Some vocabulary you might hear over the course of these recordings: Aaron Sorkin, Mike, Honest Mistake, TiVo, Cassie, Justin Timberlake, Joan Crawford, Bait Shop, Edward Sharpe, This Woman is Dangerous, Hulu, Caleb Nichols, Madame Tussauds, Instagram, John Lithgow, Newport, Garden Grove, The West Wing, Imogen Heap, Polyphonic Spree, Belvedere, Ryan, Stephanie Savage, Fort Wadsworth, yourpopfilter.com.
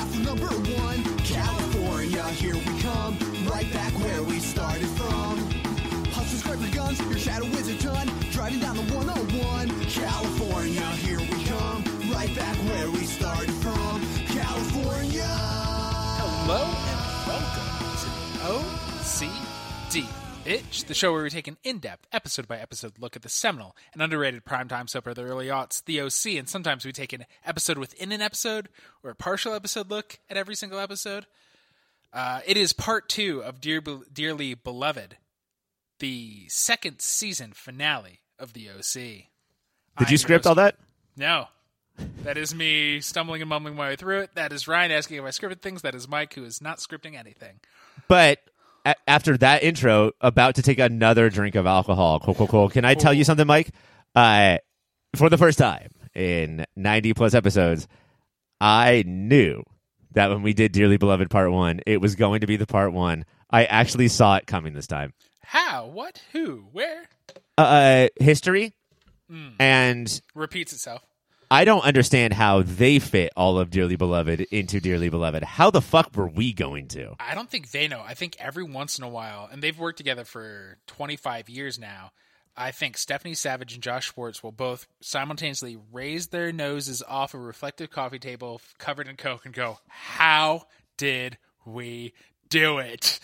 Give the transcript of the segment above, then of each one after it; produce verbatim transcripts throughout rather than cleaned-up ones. out for number one. California, here we come, right back where we started from. Hustlers, grab your guns, your shadow is a ton, driving down the one oh one. California, here we come, right back where we started from. California! Hello and welcome to O C D. Bitch, the show where we take an in-depth, episode-by-episode look at the seminal and underrated primetime soap of the early aughts, The O C, and sometimes we take an episode within an episode, or a partial episode look at every single episode. Uh, it is part two of Dear Be- Dearly Beloved, the second season finale of The O C. Did I'm you script all that? No. That is me stumbling and mumbling my way through it. That is Ryan asking if I scripted things. That is Mike, who is not scripting anything. But... after that intro, about to take another drink of alcohol. Cool, cool, cool. Can I tell you something, Mike? Uh, for the first time in ninety plus episodes, I knew that when we did Dearly Beloved Part one, it was going to be the Part one. I actually saw it coming this time. How? What? Who? Where? Uh, history. Mm. And... repeats itself. I don't understand how they fit all of Dearly Beloved into Dearly Beloved. How the fuck were we going to? I don't think they know. I think every once in a while, and they've worked together for twenty-five years now, I think Stephanie Savage and Josh Schwartz will both simultaneously raise their noses off a reflective coffee table covered in Coke and go, how did we do it?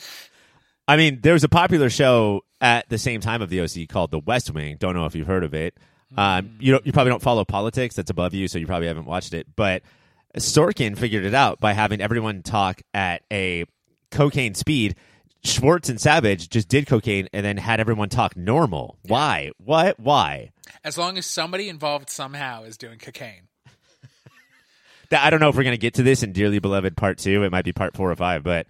I mean, there was a popular show at the same time of the O C called The West Wing. Don't know if you've heard of it. Um, you don't, you probably don't follow politics. That's above you, so you probably haven't watched it. But Sorkin figured it out by having everyone talk at a cocaine speed. Schwartz and Savage just did cocaine and then had everyone talk normal. Why? What? Why? As long as somebody involved somehow is doing cocaine. I don't know if we're going to get to this in Dearly Beloved Part two. It might be Part four or five, but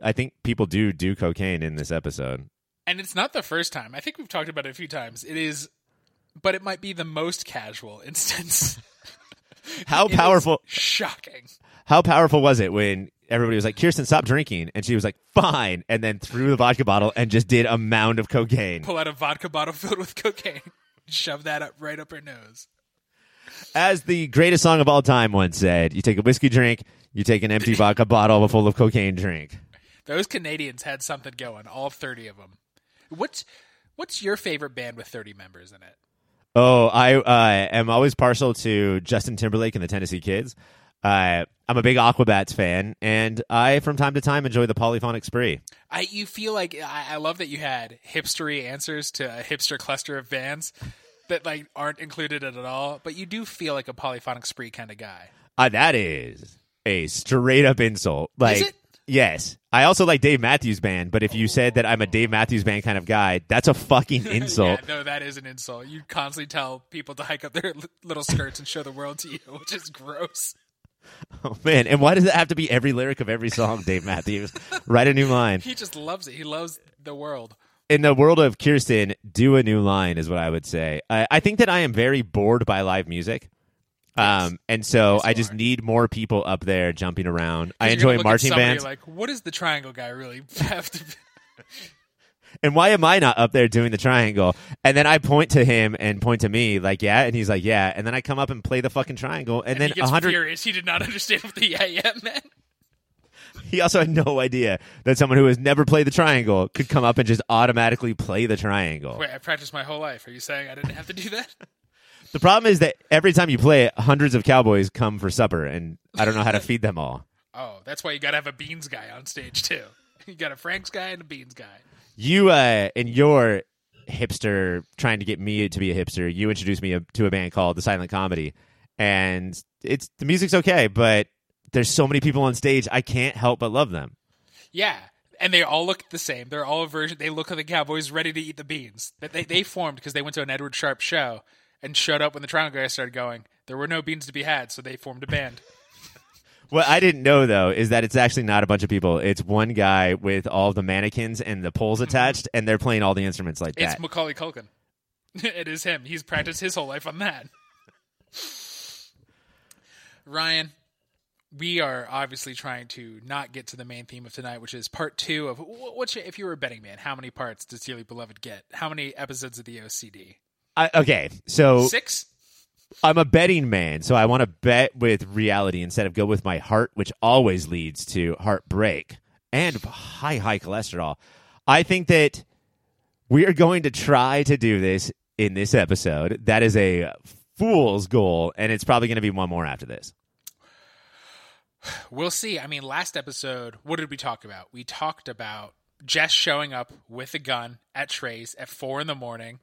I think people do do cocaine in this episode. And it's not the first time. I think we've talked about it a few times. It is... but it might be the most casual instance. How powerful. Shocking. How powerful was it when everybody was like, Kirsten, stop drinking. And she was like, fine. And then threw the vodka bottle and just did a mound of cocaine. Pull out a vodka bottle filled with cocaine. Shove that up right up her nose. As the greatest song of all time once said, you take a whiskey drink, you take an empty vodka bottle full of cocaine drink. Those Canadians had something going, all thirty of them. What's, what's your favorite band with thirty members in it? Oh, I uh, am always partial to Justin Timberlake and the Tennessee Kids. Uh, I'm a big Aquabats fan, and I, from time to time, enjoy the Polyphonic Spree. I, you feel like I, I love that you had hipstery answers to a hipster cluster of bands that like aren't included at all, but you do feel like a Polyphonic Spree kind of guy. Uh, that is a straight up insult. Like, is it? Yes. I also like Dave Matthews Band, but if you said that I'm a Dave Matthews Band kind of guy, that's a fucking insult. Yeah, no, that is an insult. You constantly tell people to hike up their little skirts and show the world to you, which is gross. Oh, man. And why does it have to be every lyric of every song, Dave Matthews? Write a new line. He just loves it. He loves the world. In the world of Kirsten, do a new line is what I would say. I, I think that I am very bored by live music. Yes. Um, and so yes, I just are. need more people up there jumping around. I enjoy marching bands. Like, what does the triangle guy really have to be? And why am I not up there doing the triangle? And then I point to him and point to me like, yeah. And he's like, yeah. And then I come up and play the fucking triangle. And, and then a hundred furious. He did not understand what the yeah, yeah meant. He also had no idea that someone who has never played the triangle could come up and just automatically play the triangle. Wait, I practiced my whole life. Are you saying I didn't have to do that? The problem is that every time you play it, hundreds of cowboys come for supper, and I don't know how to feed them all. Oh, that's why you got to have a beans guy on stage, too. You got a Frank's guy and a beans guy. You uh, and your hipster, trying to get me to be a hipster, you introduced me to a band called The Silent Comedy, and it's the music's okay, but there's so many people on stage, I can't help but love them. Yeah. And they all look the same. They're all a version. They look like the cowboys ready to eat the beans. That They, they formed because they went to an Edward Sharpe show. And showed up when the triangle guy started going. There were no beans to be had, so they formed a band. What I didn't know, though, is that it's actually not a bunch of people. It's one guy with all the mannequins and the poles attached, and they're playing all the instruments like that. It's Macaulay Culkin. It is him. He's practiced his whole life on that. Ryan, we are obviously trying to not get to the main theme of tonight, which is part two of, what's your, if you were a betting man, how many parts does Dearly Beloved get? How many episodes of the O C D? I, okay, so six. I'm a betting man, so I want to bet with reality instead of go with my heart, which always leads to heartbreak and high, high cholesterol. I think that we are going to try to do this in this episode. That is a fool's goal, and it's probably going to be one more after this. We'll see. I mean, last episode, what did we talk about? We talked about Jess showing up with a gun at Trey's at four in the morning.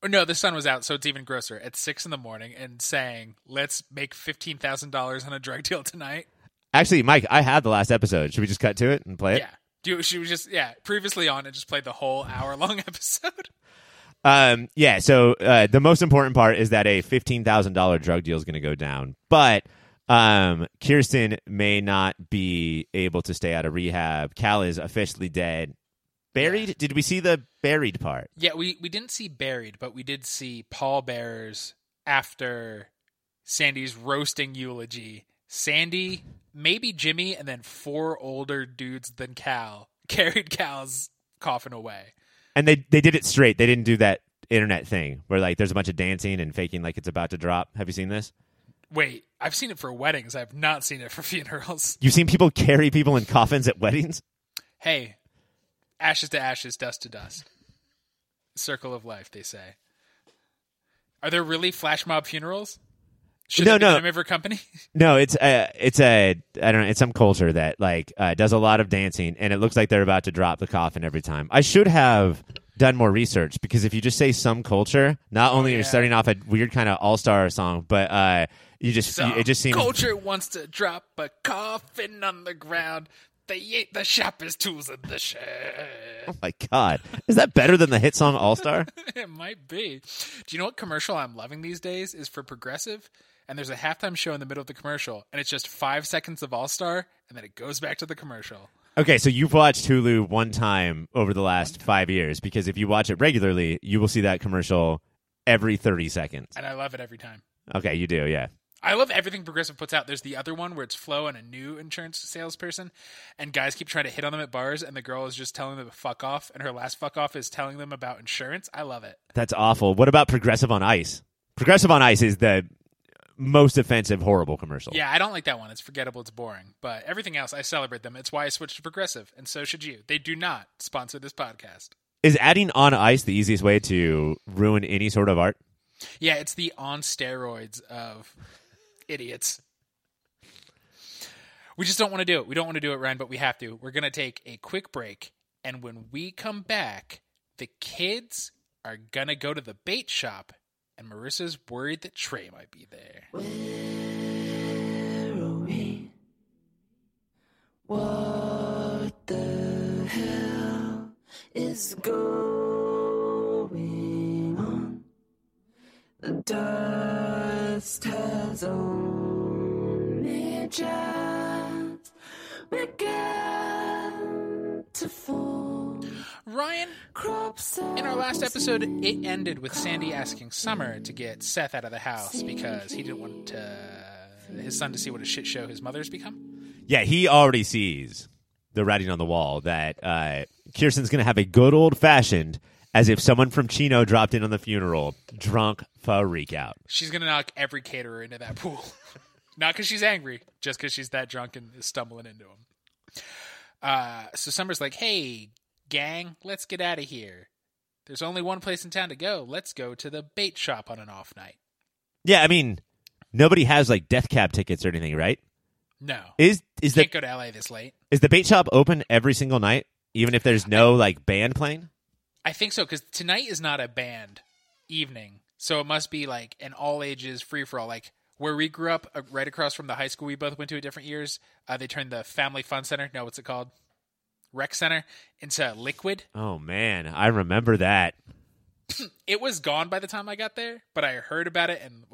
Or no, the sun was out, so it's even grosser. At six in the morning and saying, let's make fifteen thousand dollars on a drug deal tonight. Actually, Mike, I had the last episode. Should we just cut to it and play it? Yeah. Do, she was just, yeah, previously on and just played the whole hour-long episode. Um, yeah, so uh, the most important part is that a fifteen thousand dollars drug deal is going to go down. But um, Kirsten may not be able to stay out of rehab. Cal is officially dead. Buried? Yeah. Did we see the buried part? Yeah, we, we didn't see buried, but we did see pallbearers after Sandy's roasting eulogy. Sandy, maybe Jimmy, and then four older dudes than Cal carried Cal's coffin away. And they, they did it straight. They didn't do that internet thing where like there's a bunch of dancing and faking like it's about to drop. Have you seen this? Wait, I've seen it for weddings. I've not seen it for funerals. You've seen people carry people in coffins at weddings? Hey. Ashes to ashes, dust to dust. Circle of life, they say. Are there really flash mob funerals? Should no, no. Member company? No, it's a, it's a, I don't know, it's some culture that like uh, does a lot of dancing, and it looks like they're about to drop the coffin every time. I should have done more research, because if you just say some culture, not only oh, yeah. are you starting off a weird kind of all-star song, but uh, you just so, you, it just seems culture wants to drop a coffin on the ground. They ate the sharpest tools in the shed. Oh, my God. Is that better than the hit song All-Star? It might be. Do you know what commercial I'm loving these days is for Progressive? And there's a halftime show in the middle of the commercial, and it's just five seconds of All-Star, and then it goes back to the commercial. Okay, so you've watched Hulu one time over the last five years, because if you watch it regularly, you will see that commercial every thirty seconds. And I love it every time. Okay, you do, yeah. I love everything Progressive puts out. There's the other one where it's Flo and a new insurance salesperson, and guys keep trying to hit on them at bars, and the girl is just telling them to fuck off, and her last fuck off is telling them about insurance. I love it. That's awful. What about Progressive on Ice? Progressive on Ice is the most offensive, horrible commercial. Yeah, I don't like that one. It's forgettable. It's boring. But everything else, I celebrate them. It's why I switched to Progressive, and so should you. They do not sponsor this podcast. Is adding on ice the easiest way to ruin any sort of art? Yeah, it's the on steroids of... idiots. We just don't want to do it. We don't want to do it, Ryan, but we have to. We're going to take a quick break, and when we come back, the kids are going to go to the bait shop, and Marissa's worried that Trey might be there. Where are we? What the hell is going on? The dust has only just begun to fall. Ryan, in our last episode, it ended with Sandy asking Summer to get Seth out of the house because he didn't want to, his son to see what a shit show his mother's become. Yeah, he already sees the writing on the wall that uh, Kirsten's going to have a good old-fashioned... as if someone from Chino dropped in on the funeral, drunk freak out. She's going to knock every caterer into that pool. Not because she's angry, just because she's that drunk and is stumbling into him. Uh, so Summer's like, hey, gang, let's get out of here. There's only one place in town to go. Let's go to the bait shop on an off night. Yeah, I mean, nobody has like death cab tickets or anything, right? No. Is is Can't the, go to L A this late. Is the bait shop open every single night, even if there's no I, like band playing? I think so, because tonight is not a band evening, so it must be like an all-ages free-for-all. Like, where we grew up, uh, right across from the high school we both went to at different years, uh, they turned the Family Fun Center, no, what's it called? Rec Center, into Liquid. Oh, man, I remember that. It was gone by the time I got there, but I heard about it and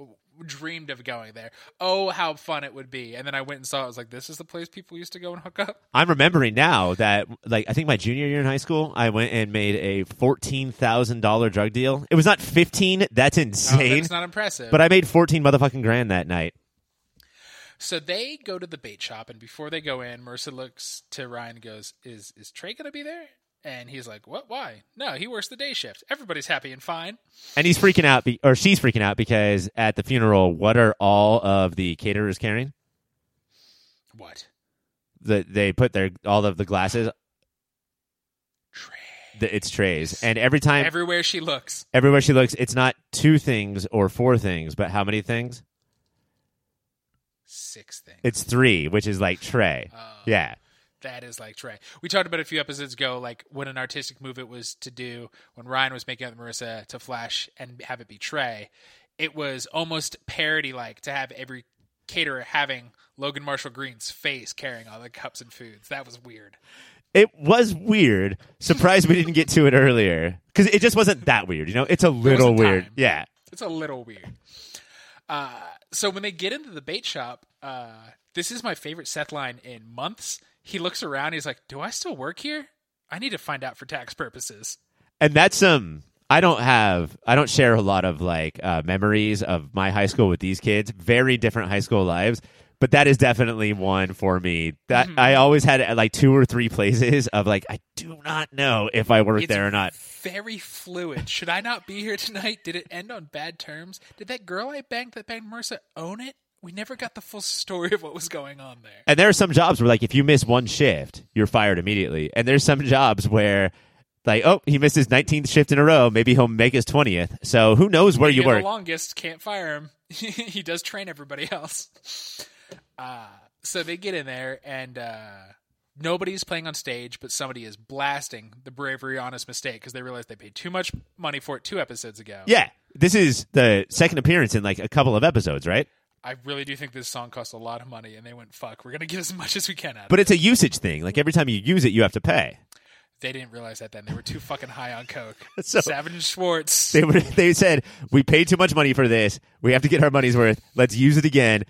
dreamed of going there. Oh, how fun it would be. And then I went and saw it. I was like, this is the place people used to go and hook up. I'm remembering now that, like, I think my junior year in high school, I went and made a fourteen thousand dollars drug deal. It was not fifteen. That's insane. Oh, that's not impressive. But I made fourteen motherfucking grand that night. So they go to the bait shop, and before they go in, Marissa looks to Ryan and goes, is, is Trey going to be there? And he's like, what? Why? No, he works the day shift. Everybody's happy and fine. And he's freaking out, be- or she's freaking out, because at the funeral, what are all of the caterers carrying? What? The, they put their all of the glasses. Trays. The, it's trays. And every time. Everywhere she looks. Everywhere she looks, it's not two things or four things, but how many things? Six things. It's three, which is like tray. Oh. Yeah. That is like Trey. We talked about a few episodes ago, like what an artistic move it was to do when Ryan was making up Marissa to flash and have it be Trey. It was almost parody-like to have every caterer having Logan Marshall Green's face carrying all the cups and foods. That was weird. It was weird. Surprised we didn't get to it earlier, because it just wasn't that weird. You know, it's a little weird. Time. Yeah, it's a little weird. Uh, so when they get into the bait shop, uh, this is my favorite Seth line in months. He looks around. He's like, do I still work here? I need to find out for tax purposes. And that's um, I don't have, I don't share a lot of like uh, memories of my high school with these kids. Very different high school lives, but that is definitely one for me. That mm-hmm. I always had like two or three places of like, I do not know if I work it's there or not. Very fluid. Should I not be here tonight? Did it end on bad terms? Did that girl I banged that banged Marissa own it? We never got the full story of what was going on there. And there are some jobs where, like, if you miss one shift, you're fired immediately. And there's some jobs where, like, oh, he missed his nineteenth shift in a row. Maybe he'll make his twentieth. So who knows where Maybe you work. The longest, can't fire him. He does train everybody else. Uh, so they get in there, and uh, nobody's playing on stage, but somebody is blasting the Bravery Honest Mistake because they realized they paid too much money for it two episodes ago. Yeah. This is the second appearance in, like, a couple of episodes, right? I really do think this song costs a lot of money, and they went, fuck, we're going to get as much as we can out of it. But it's a usage thing. Like, every time you use it, you have to pay. They didn't realize that then. They were too fucking high on coke. So, Savage and Schwartz. They were, they said, we paid too much money for this. We have to get our money's worth. Let's use it again.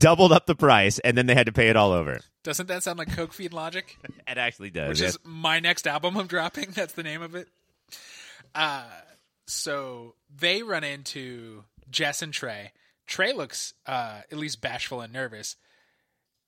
Doubled up the price, and then they had to pay it all over. Doesn't that sound like coke fiend logic? It actually does. Which yeah. is my next album I'm dropping. That's the name of it. Uh, so they run into Jess and Trey. Trey looks uh, at least bashful and nervous.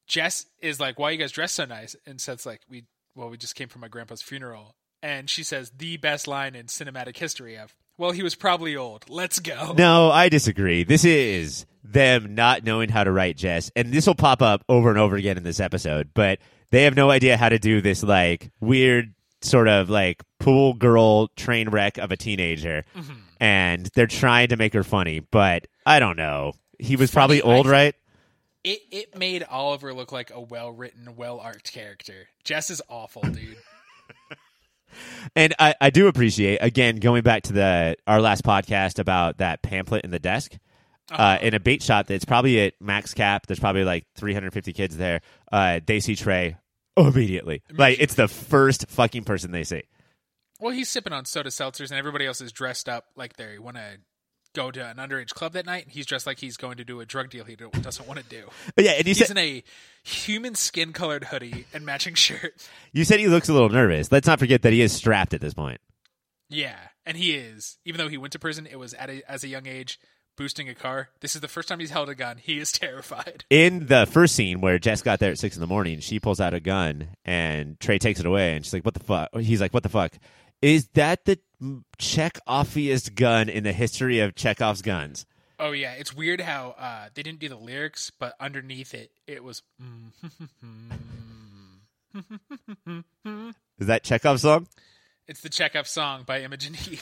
Jess is like, why are you guys dressed so nice? And Seth's like, "We well, we just came from my grandpa's funeral." And she says the best line in cinematic history of, well, he was probably old. Let's go. No, I disagree. This is them not knowing how to write Jess. And this will pop up over and over again in this episode. But they have no idea how to do this like weird sort of like pool girl train wreck of a teenager. Mm-hmm. And they're trying to make her funny, but I don't know. He was probably funny, old, right? It it made Oliver look like a well-written, well-arced character. Jess is awful, dude. And I, I do appreciate, again, going back to the our last podcast about that pamphlet in the desk, uh-huh. uh, in a bait shop that's probably at max cap. There's probably like three hundred fifty kids there. Uh, they see Trey immediately. Like, it's the first fucking person they see. Well, he's sipping on soda seltzers, and everybody else is dressed up like they want to go to an underage club that night. And he's dressed like he's going to do a drug deal he doesn't want to do. Yeah, and you he's said, in a human skin-colored hoodie and matching shirt. You said he looks a little nervous. Let's not forget that he is strapped at this point. Yeah, and he is. Even though he went to prison, it was at a, as a young age, boosting a car. This is the first time he's held a gun. He is terrified. In the first scene where Jess got there at six in the morning, she pulls out a gun, and Trey takes it away, and she's like, what the fuck? He's like, what the fuck? Is that the Chekhov-iest gun in the history of Chekhov's guns? Oh, yeah. It's weird how uh, they didn't do the lyrics, but underneath it, it was... Mm. Is that Chekhov's song? It's the Chekhov song by Imogen Heap.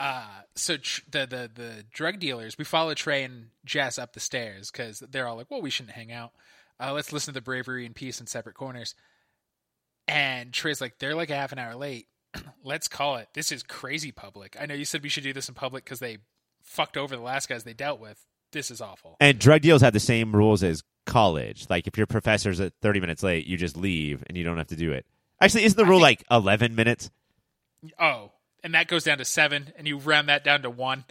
uh, so tr- the, the, the drug dealers, we follow Trey and Jess up the stairs because they're all like, well, we shouldn't hang out. Uh, let's listen to the Bravery and Peace in separate corners. And Trey's like, they're like a half an hour late. Let's call it. This is crazy public. I know you said we should do this in public because they fucked over the last guys they dealt with. This is awful. And drug deals have the same rules as college. Like, if your professor's at thirty minutes late, you just leave and you don't have to do it. Actually, isn't the rule think, like eleven minutes? Oh, and that goes down to seven, and you round that down to one.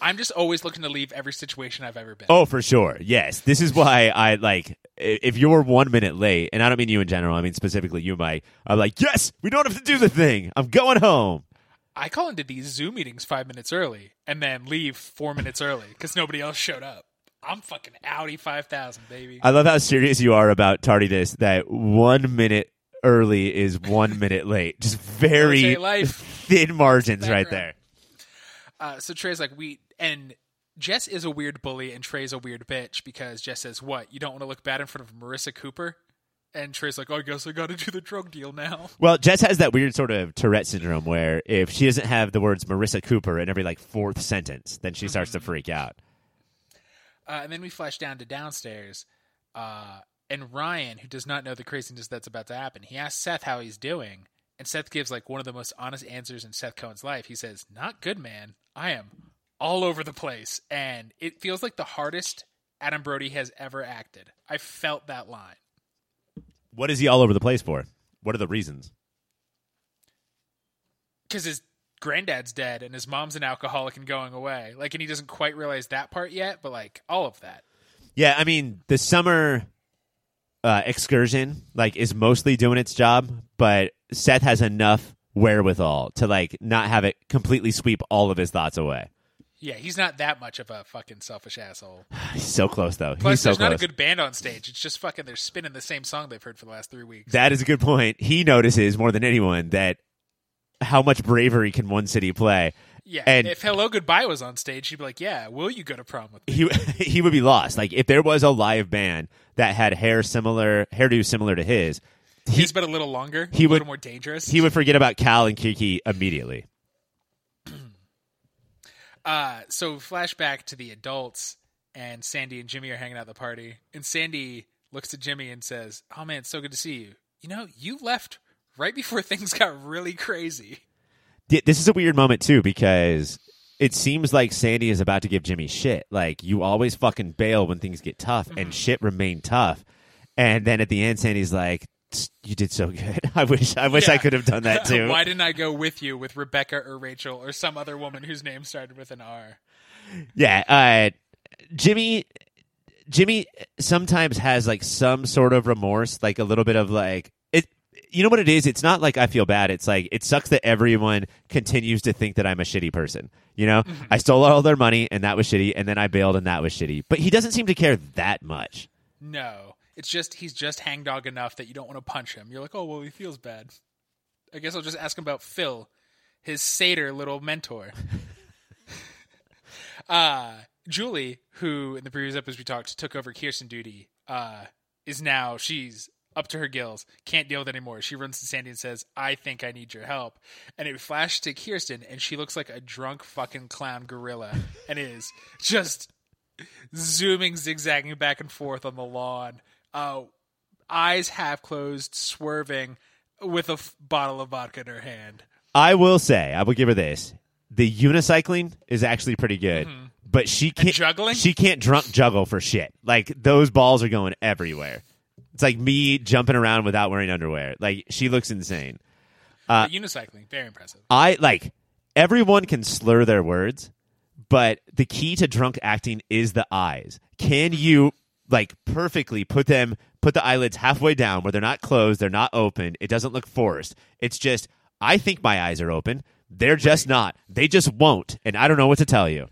I'm just always looking to leave every situation I've ever been. Oh, for sure. Yes. This is why I, like, if you're one minute late, and I don't mean you in general, I mean specifically you, Mike, I'm like, yes, we don't have to do the thing. I'm going home. I call into these Zoom meetings five minutes early and then leave four minutes early because nobody else showed up. I'm fucking Audi five thousand, baby. I love how serious you are about tardiness, that one minute early is one minute late. Just very thin margins background. Right there. Uh, so Trey's like, we and Jess is a weird bully and Trey's a weird bitch because Jess says, what? You don't want to look bad in front of Marissa Cooper? And Trey's like, oh, I guess I got to do the drug deal now. Well, Jess has that weird sort of Tourette syndrome where if she doesn't have the words Marissa Cooper in every like fourth sentence, then she starts to freak out. Uh, and then we flash down to downstairs. Uh, and Ryan, who does not know the craziness that's about to happen, he asks Seth how he's doing. And Seth gives like one of the most honest answers in Seth Cohen's life. He says, not good, man. I am all over the place. And it feels like the hardest Adam Brody has ever acted. I felt that line. What is he all over the place for? What are the reasons? Because his granddad's dead and his mom's an alcoholic and going away. Like, and he doesn't quite realize that part yet, but like all of that. Yeah, I mean, the summer uh, excursion like is mostly doing its job, but Seth has enough wherewithal to like not have it completely sweep all of his thoughts away. Yeah, he's not that much of a fucking selfish asshole. He's so close, though. Plus, he's so there's close. Not a good band on stage. It's just fucking they're spinning the same song they've heard for the last three weeks. That is a good point. He notices more than anyone that how much bravery can one city play. Yeah, and if Hello Goodbye was on stage, he'd be like, yeah, will you go to prom with me? He, he would be lost. Like, if there was a live band that had hair similar, hairdo similar to his. He, he's been a little longer, he a would, little more dangerous. He would forget about Cal and Kiki immediately. Uh, so flashback to the adults, and Sandy and Jimmy are hanging out at the party, and Sandy looks at Jimmy and says, oh man, it's so good to see you. You know, you left right before things got really crazy. This is a weird moment too, because it seems like Sandy is about to give Jimmy shit. Like, you always fucking bail when things get tough, and shit remained tough. And then at the end, Sandy's like, you did so good. I wish I wish yeah. I could have done that too. Why didn't I go with you with Rebecca or Rachel or some other woman whose name started with an R? Yeah, uh, Jimmy Jimmy sometimes has like some sort of remorse, like a little bit of like it. You know what it is? It's not like I feel bad. It's like it sucks that everyone continues to think that I'm a shitty person. You know, mm-hmm. I stole all their money and that was shitty, and then I bailed and that was shitty. But he doesn't seem to care that much. No. It's just, he's just hangdog enough that you don't want to punch him. You're like, oh, well, he feels bad. I guess I'll just ask him about Phil, his satyr little mentor. uh, Julie, who in the previous episodes we talked, took over Kirsten duty, uh, is now, she's up to her gills, can't deal with it anymore. She runs to Sandy and says, I think I need your help. And it flashes to Kirsten, and she looks like a drunk fucking clown gorilla and is just zooming, zigzagging back and forth on the lawn. Uh, eyes half closed, swerving with a f- bottle of vodka in her hand. I will say, I will give her this. The unicycling is actually pretty good, mm-hmm. but she can't, and juggling? She can't drunk juggle for shit. Like, those balls are going everywhere. It's like me jumping around without wearing underwear. Like, she looks insane. Uh, but unicycling, very impressive. I like, everyone can slur their words, but the key to drunk acting is the eyes. Can you like perfectly put them, put the eyelids halfway down where they're not closed, they're not open. It doesn't look forced. It's just, I think my eyes are open. They're just right. not. They just won't. And I don't know what to tell you.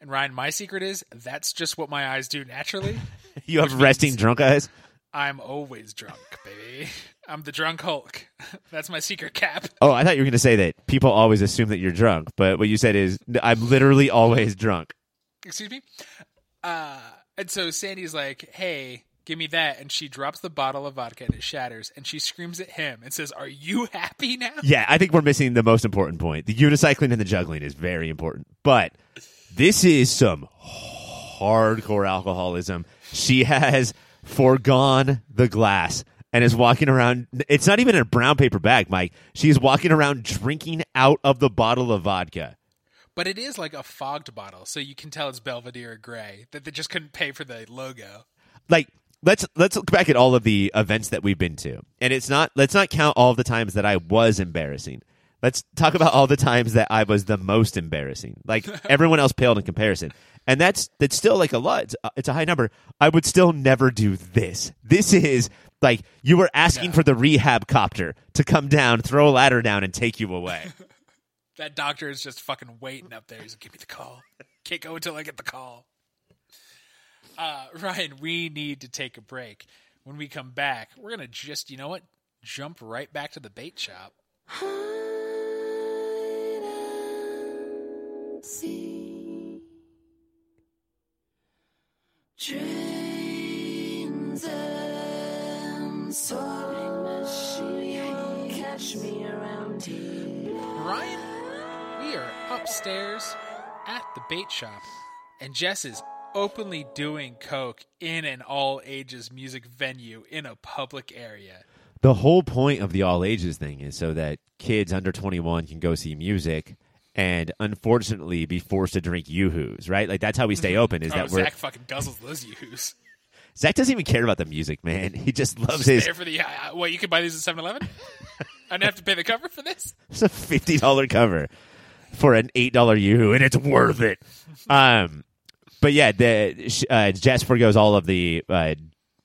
And Ryan, my secret is that's just what my eyes do naturally. You have resting drunk eyes? I'm always drunk, baby. I'm the drunk Hulk. That's my secret cap. Oh, I thought you were going to say that people always assume that you're drunk. But what you said is I'm literally always drunk. Excuse me? Uh... And so Sandy's like, hey, give me that. And she drops the bottle of vodka and it shatters. And she screams at him and says, are you happy now? Yeah, I think we're missing the most important point. The unicycling and the juggling is very important. But this is some hardcore alcoholism. She has forgone the glass and is walking around. It's not even in a brown paper bag, Mike. She's walking around drinking out of the bottle of vodka. But it is like a fogged bottle, so you can tell it's Belvedere Grey, that they just couldn't pay for the logo. Like, let's let's look back at all of the events that we've been to. And it's not let's not count all the times that I was embarrassing. Let's talk about all the times that I was the most embarrassing. Like, everyone else paled in comparison. And that's that's still like a lot. It's, it's a high number. I would still never do this. This is like you were asking no. for the rehab copter to come down, throw a ladder down, and take you away. That doctor is just fucking waiting up there. He's like, give me the call. Can't go until I get the call. Uh, Ryan, we need to take a break. When we come back, we're going to just, you know what? jump right back to the bait shop. Hide and seek. Trains and soaring machines. Catch me around here. Ryan, we are upstairs at the bait shop, and Jess is openly doing coke in an all-ages music venue in a public area. The whole point of the all-ages thing is so that kids under twenty-one can go see music and, unfortunately, be forced to drink yoo-hoos, right? Like, that's how we stay open. Is oh, that Zach we're... fucking guzzles those yoo-hoos. Zach doesn't even care about the music, man. He just loves just his... For the, uh, what, you can buy these at seven eleven? I don't have to pay the cover for this? It's a fifty dollars cover for an eight dollars yoo-hoo, and it's worth it. Um... But yeah, the uh, Jess forgoes all of the uh,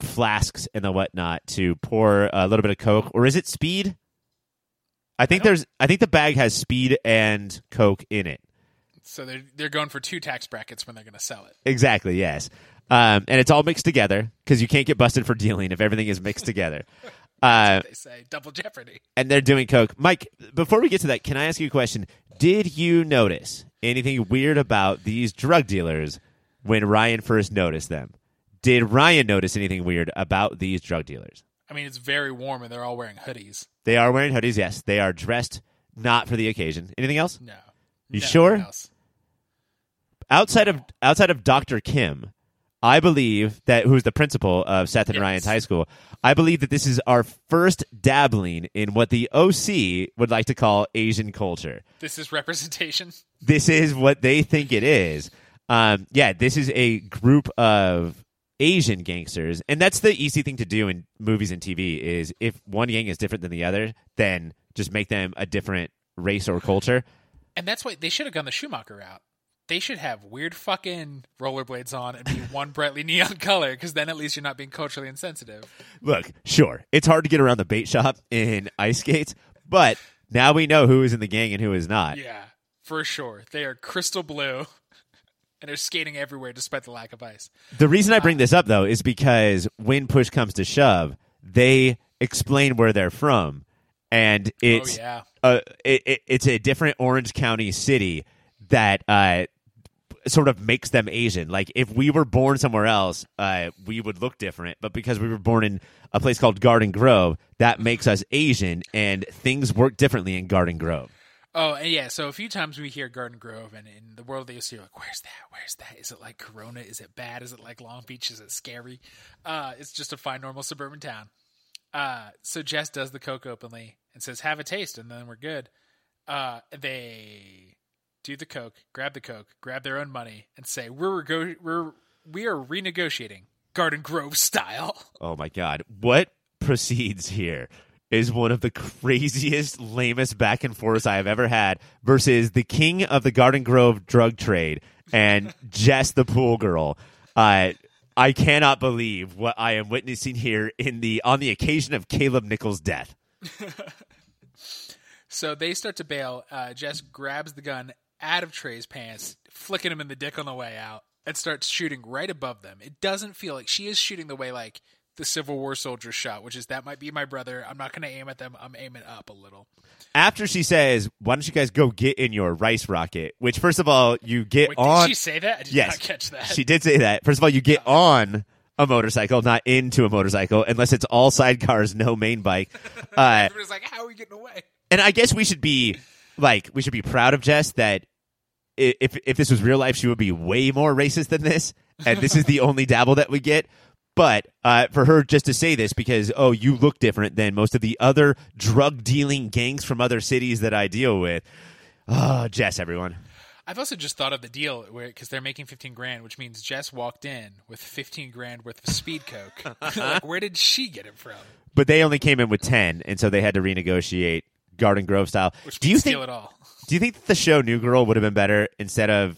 flasks and the whatnot to pour a little bit of Coke, or is it speed? I think I there's. I think the bag has speed and Coke in it. So they're they're going for two tax brackets when they're going to sell it. Exactly. Yes, um, and it's all mixed together because you can't get busted for dealing if everything is mixed together. Uh, they say double jeopardy. And they're doing Coke. Mike, before we get to that, can I ask you a question? Did you notice anything weird about these drug dealers when Ryan first noticed them? Did Ryan notice anything weird about these drug dealers? I mean, it's very warm, and they're all wearing hoodies. They are wearing hoodies, yes. They are dressed not for the occasion. Anything else? No. You no, sure? Else. Outside of outside of Doctor Kim, I believe that, who's the principal of Seth and yes. Ryan's high school, I believe that this is our first dabbling in what the O C would like to call Asian culture. This is representation? This is what they think it is. Um, yeah, this is a group of Asian gangsters, and that's the easy thing to do in movies and T V, is if one gang is different than the other, then just make them a different race or culture. And that's why they should have gone the Schumacher route. They should have weird fucking rollerblades on and be one brightly neon color, because then at least you're not being culturally insensitive. Look, sure, it's hard to get around the bait shop in ice skates, but now we know who is in the gang and who is not. Yeah, for sure. They are crystal blue. And they're skating everywhere despite the lack of ice. The reason I bring this up, though, is because when push comes to shove, they explain where they're from. And it's, oh, yeah. uh, it, it, it's a different Orange County city that uh, sort of makes them Asian. Like, if we were born somewhere else, uh, we would look different. But because we were born in a place called Garden Grove, that makes us Asian. And things work differently in Garden Grove. Oh, and yeah, so a few times we hear Garden Grove, and in the world they see, like, where's that? Where's that? Is it like Corona? Is it bad? Is it like Long Beach? Is it scary? Uh, it's just a fine, normal suburban town. Uh, so Jess does the Coke openly and says, have a taste, and then we're good. Uh, they do the Coke, grab the Coke, grab their own money, and say, we're rego- we're we are renegotiating Garden Grove style. Oh, my God. What proceeds here is one of the craziest, lamest back and forth I have ever had versus the king of the Garden Grove drug trade and Jess the pool girl. Uh, I cannot believe what I am witnessing here in the on the occasion of Caleb Nichols' death. So they start to bail. Uh, Jess grabs the gun out of Trey's pants, flicking him in the dick on the way out, and starts shooting right above them. It doesn't feel like she is shooting the way, like, the Civil War soldier shot, which is, that might be my brother. I'm not going to aim at them. I'm aiming up a little. After she says, why don't you guys go get in your rice rocket? Which, first of all, you get Wait, on... Did she say that? I did yes, not catch that. She did say that. First of all, you get on a motorcycle, not into a motorcycle, unless it's all sidecars, no main bike. Uh, Everybody's like, how are we getting away? And I guess we should be, like, we should be proud of Jess that if if this was real life, she would be way more racist than this. And this is the only dabble that we get. But uh, for her just to say this because, oh, you look different than most of the other drug-dealing gangs from other cities that I deal with. Oh, Jess, everyone. I've also just thought of the deal where, because they're making fifteen grand, which means Jess walked in with fifteen grand worth of speed coke. Like, where did she get it from? But they only came in with ten, and so they had to renegotiate Garden Grove style. Which do you think, steal it all. Do you think that the show New Girl would have been better instead of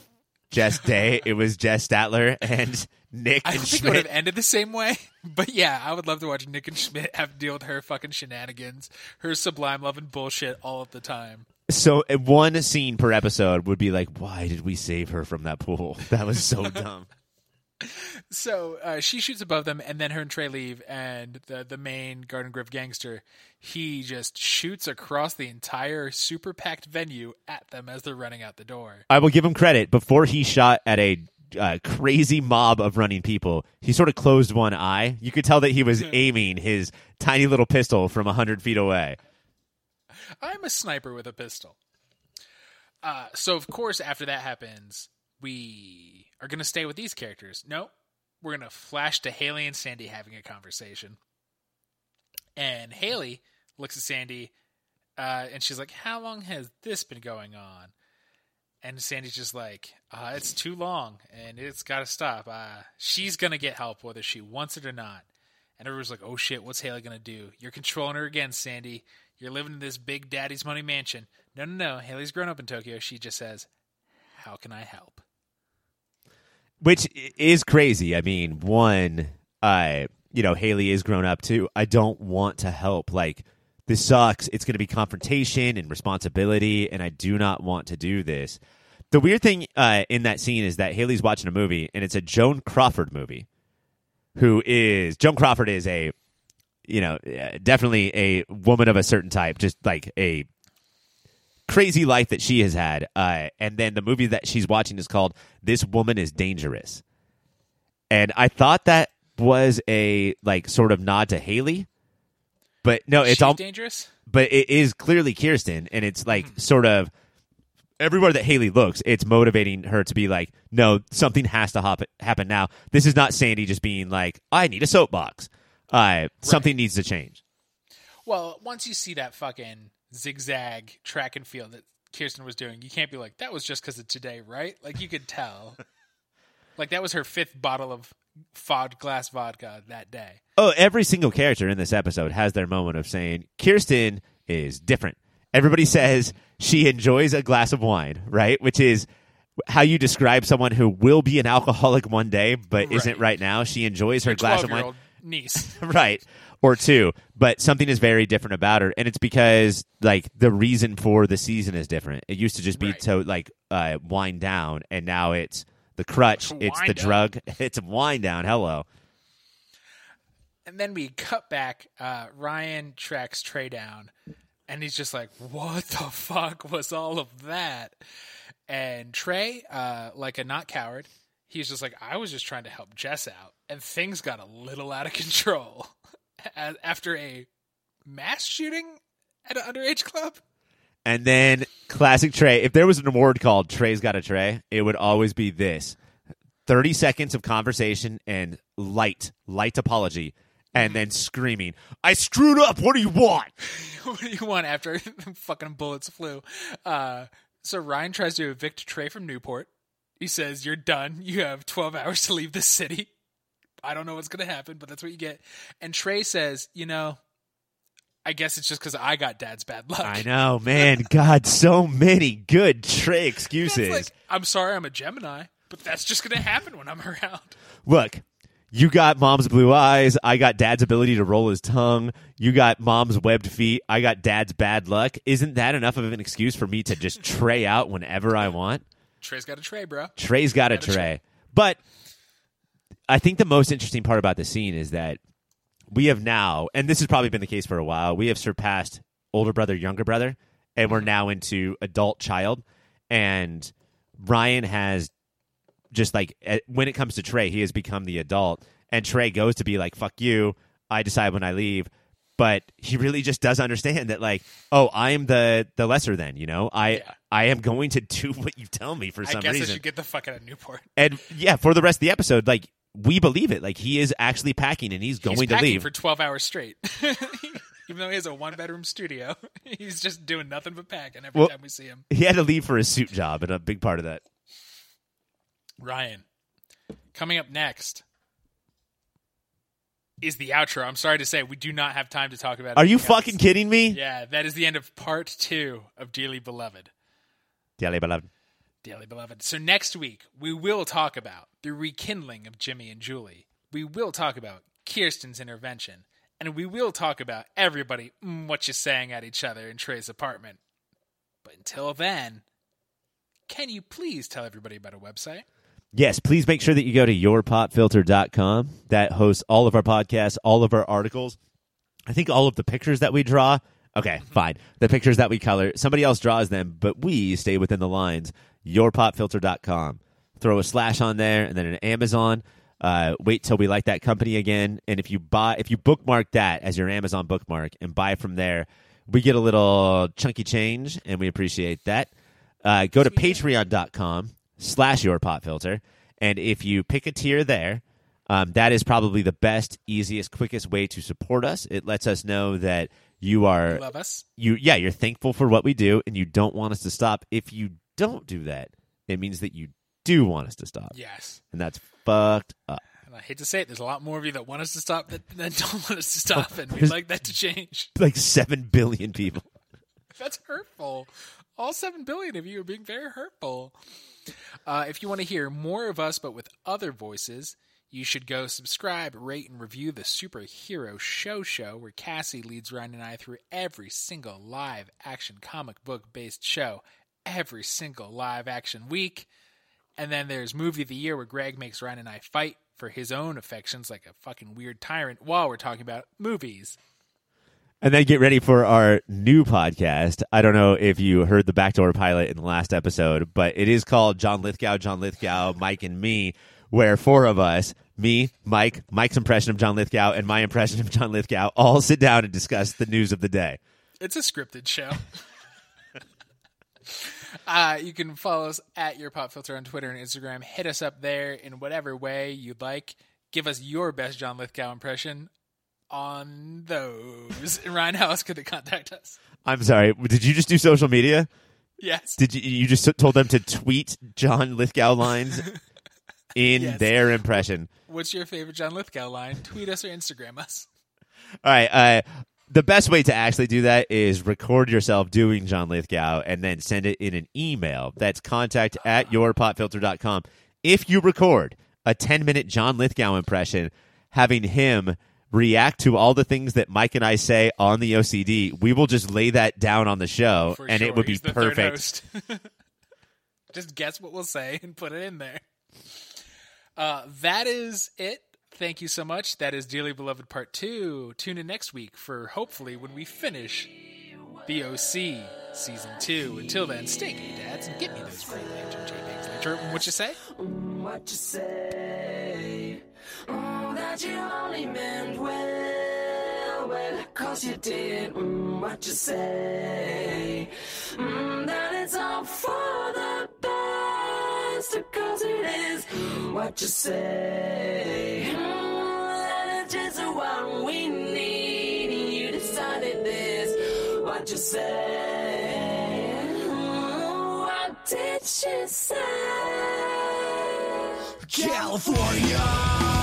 Jess Day? It was Jess Statler and Nick and I think Schmidt. It would have ended the same way, but yeah, I would love to watch Nick and Schmidt have to deal with her fucking shenanigans, her sublime love and bullshit all of the time. So one scene per episode would be like, why did we save her from that pool? That was so dumb. So uh, she shoots above them, and then her and Trey leave, and the, the main Garden Grove gangster, he just shoots across the entire super-packed venue at them as they're running out the door. I will give him credit. Before he shot at a uh, crazy mob of running people, he sort of closed one eye. You could tell that he was aiming his tiny little pistol from one hundred feet away. I'm a sniper with a pistol. Uh, so, of course, after that happens, we are going to stay with these characters. No, we're going to flash to Haley and Sandy having a conversation. And Haley looks at Sandy, uh, and she's like, how long has this been going on? And Sandy's just like, uh, it's too long, and it's got to stop. Uh, she's going to get help whether she wants it or not. And everyone's like, oh, shit, what's Haley going to do? You're controlling her again, Sandy. You're living in this big daddy's money mansion. No, no, no. Haley's grown up in Tokyo. She just says, how can I help? Which is crazy. I mean, one, uh, you know, Haley is grown up too. I don't want to help. Like, this sucks. It's going to be confrontation and responsibility, and I do not want to do this. The weird thing uh, in that scene is that Haley's watching a movie, and it's a Joan Crawford movie. Who is Joan Crawford is a, you know, definitely a woman of a certain type, just like a crazy life that she has had. Uh, and then the movie that she's watching is called This Woman is Dangerous. And I thought that was a like sort of nod to Haley, but no, it's all dangerous, but it is clearly Kirsten. And it's like hmm. sort of everywhere that Haley looks, it's motivating her to be like, no, something has to hop- happen now. This is not Sandy just being like, I need a soapbox. Uh, right. Something needs to change. Well, once you see that fucking zigzag track and field that Kirsten was doing, you can't be like, that was just because of today, right? Like, you could tell. Like, that was her fifth bottle of fod- glass vodka that day. Oh, every single character in this episode has their moment of saying, Kirsten is different. Everybody says she enjoys a glass of wine, right? Which is how you describe someone who will be an alcoholic one day, but right. isn't right now. She enjoys her, her glass of wine. Niece. Right. Or two. But something is very different about her. And it's because like the reason for the season is different. It used to just be right. to like uh, wind down, and now it's the crutch, it's, it's the down. drug, it's a wind down. Hello. And then we cut back. Uh, Ryan tracks Trey down, and he's just like, what the fuck was all of that? And Trey, uh, like a not coward, he's just like, I was just trying to help Jess out. And things got a little out of control after a mass shooting at an underage club. And then classic Trey. If there was an award called Trey's Got a Trey, it would always be this. thirty seconds of conversation and light, light apology. And then screaming, I screwed up. What do you want? What do you want after fucking bullets flew? Uh, so Ryan tries to evict Trey from Newport. He says, you're done. You have twelve hours to leave the city. I don't know what's going to happen, but that's what you get. And Trey says, you know, I guess it's just because I got dad's bad luck. I know, man. God, so many good Trey excuses. Like, I'm sorry I'm a Gemini, but that's just going to happen when I'm around. Look, you got mom's blue eyes. I got dad's ability to roll his tongue. You got mom's webbed feet. I got dad's bad luck. Isn't that enough of an excuse for me to just Trey out whenever I want? Trey's got a Trey, bro. Trey's got, got a, Trey. a Trey. But I think the most interesting part about the scene is that we have now, and this has probably been the case for a while, we have surpassed older brother, younger brother, and we're now into adult child. And Ryan has just like, when it comes to Trey, he has become the adult. And Trey goes to be like, fuck you. I decide when I leave. But he really just does understand that, like, oh, I am the, the lesser than, you know? I yeah. I am going to do what you tell me for some reason. I guess I should get the fuck out of Newport. And, yeah, for the rest of the episode, like, we believe it. Like, he is actually packing, and he's going he's to leave. He's packing for twelve hours straight. Even though he has a one-bedroom studio, he's just doing nothing but packing every well, time we see him. He had to leave for his suit job, and a big part of that. Ryan, coming up next is the outro. I'm sorry to say, we do not have time to talk about it. Are you else. fucking kidding me? Yeah, that is the end of part two of Dearly Beloved. Dearly Beloved. Dearly Beloved. So next week, we will talk about the rekindling of Jimmy and Julie. We will talk about Kirsten's intervention. And we will talk about everybody, mm, what you're saying at each other in Trey's apartment. But until then, can you please tell everybody about a website? Yes, please make sure that you go to your pop filter dot com. That hosts all of our podcasts, all of our articles. I think all of the pictures that we draw. Okay, fine. The pictures that we color, somebody else draws them, but we stay within the lines. your pop filter dot com. Throw a slash on there and then an Amazon. Uh, wait till we like that company again. And if you buy, if you bookmark that as your Amazon bookmark and buy from there, we get a little chunky change and we appreciate that. Uh, go to patreon dot com. Slash your pot filter, and if you pick a tier there, um, that is probably the best, easiest, quickest way to support us. It lets us know that you are you love us. You yeah, you're thankful for what we do, and you don't want us to stop. If you don't do that, it means that you do want us to stop. Yes, and that's fucked up. And I hate to say it, there's a lot more of you that want us to stop that, that don't want us to stop, and we'd like that to change. Like seven billion people. That's hurtful. All seven billion of you are being very hurtful. Uh, if you want to hear more of us, but with other voices, you should go subscribe, rate, and review the Superhero Show Show, where Cassie leads Ryan and I through every single live action comic book based show every single live action week. And then there's Movie of the Year, where Greg makes Ryan and I fight for his own affections like a fucking weird tyrant while we're talking about movies. And then get ready for our new podcast. I don't know if you heard the backdoor pilot in the last episode, but it is called John Lithgow, John Lithgow, Mike, and Me, where four of us, me, Mike, Mike's impression of John Lithgow, and my impression of John Lithgow, all sit down and discuss the news of the day. It's a scripted show. Uh, you can follow us at Your Pop Filter on Twitter and Instagram. Hit us up there in whatever way you'd like. Give us your best John Lithgow impression on those. Ryan, how else could they contact us? I'm sorry. Did you just do social media? Yes. Did you you just told them to tweet John Lithgow lines in yes. their impression? What's your favorite John Lithgow line? Tweet us or Instagram us. All right. Uh, the best way to actually do that is record yourself doing John Lithgow and then send it in an email. That's contact uh-huh. at your pop filter dot com. If you record a ten minute John Lithgow impression, having him react to all the things that Mike and I say on the O C D, we will just lay that down on the show, for and sure. it would He's be perfect. Just guess what we'll say and put it in there. Uh, that is it. Thank you so much. That is Dearly Beloved Part two. Tune in next week for hopefully when we finish The O C Season two. Until then, stay gay, dads, and get me those free lantern J-Bags later. What you say? What you say? Mm, that you only meant well, well, cause you did mm, what you say. Mm, that it's all for the best, cause it is mm, what you say. Mm, that it's just what we need, and you decided this, what you say. Mm, what did you say? California!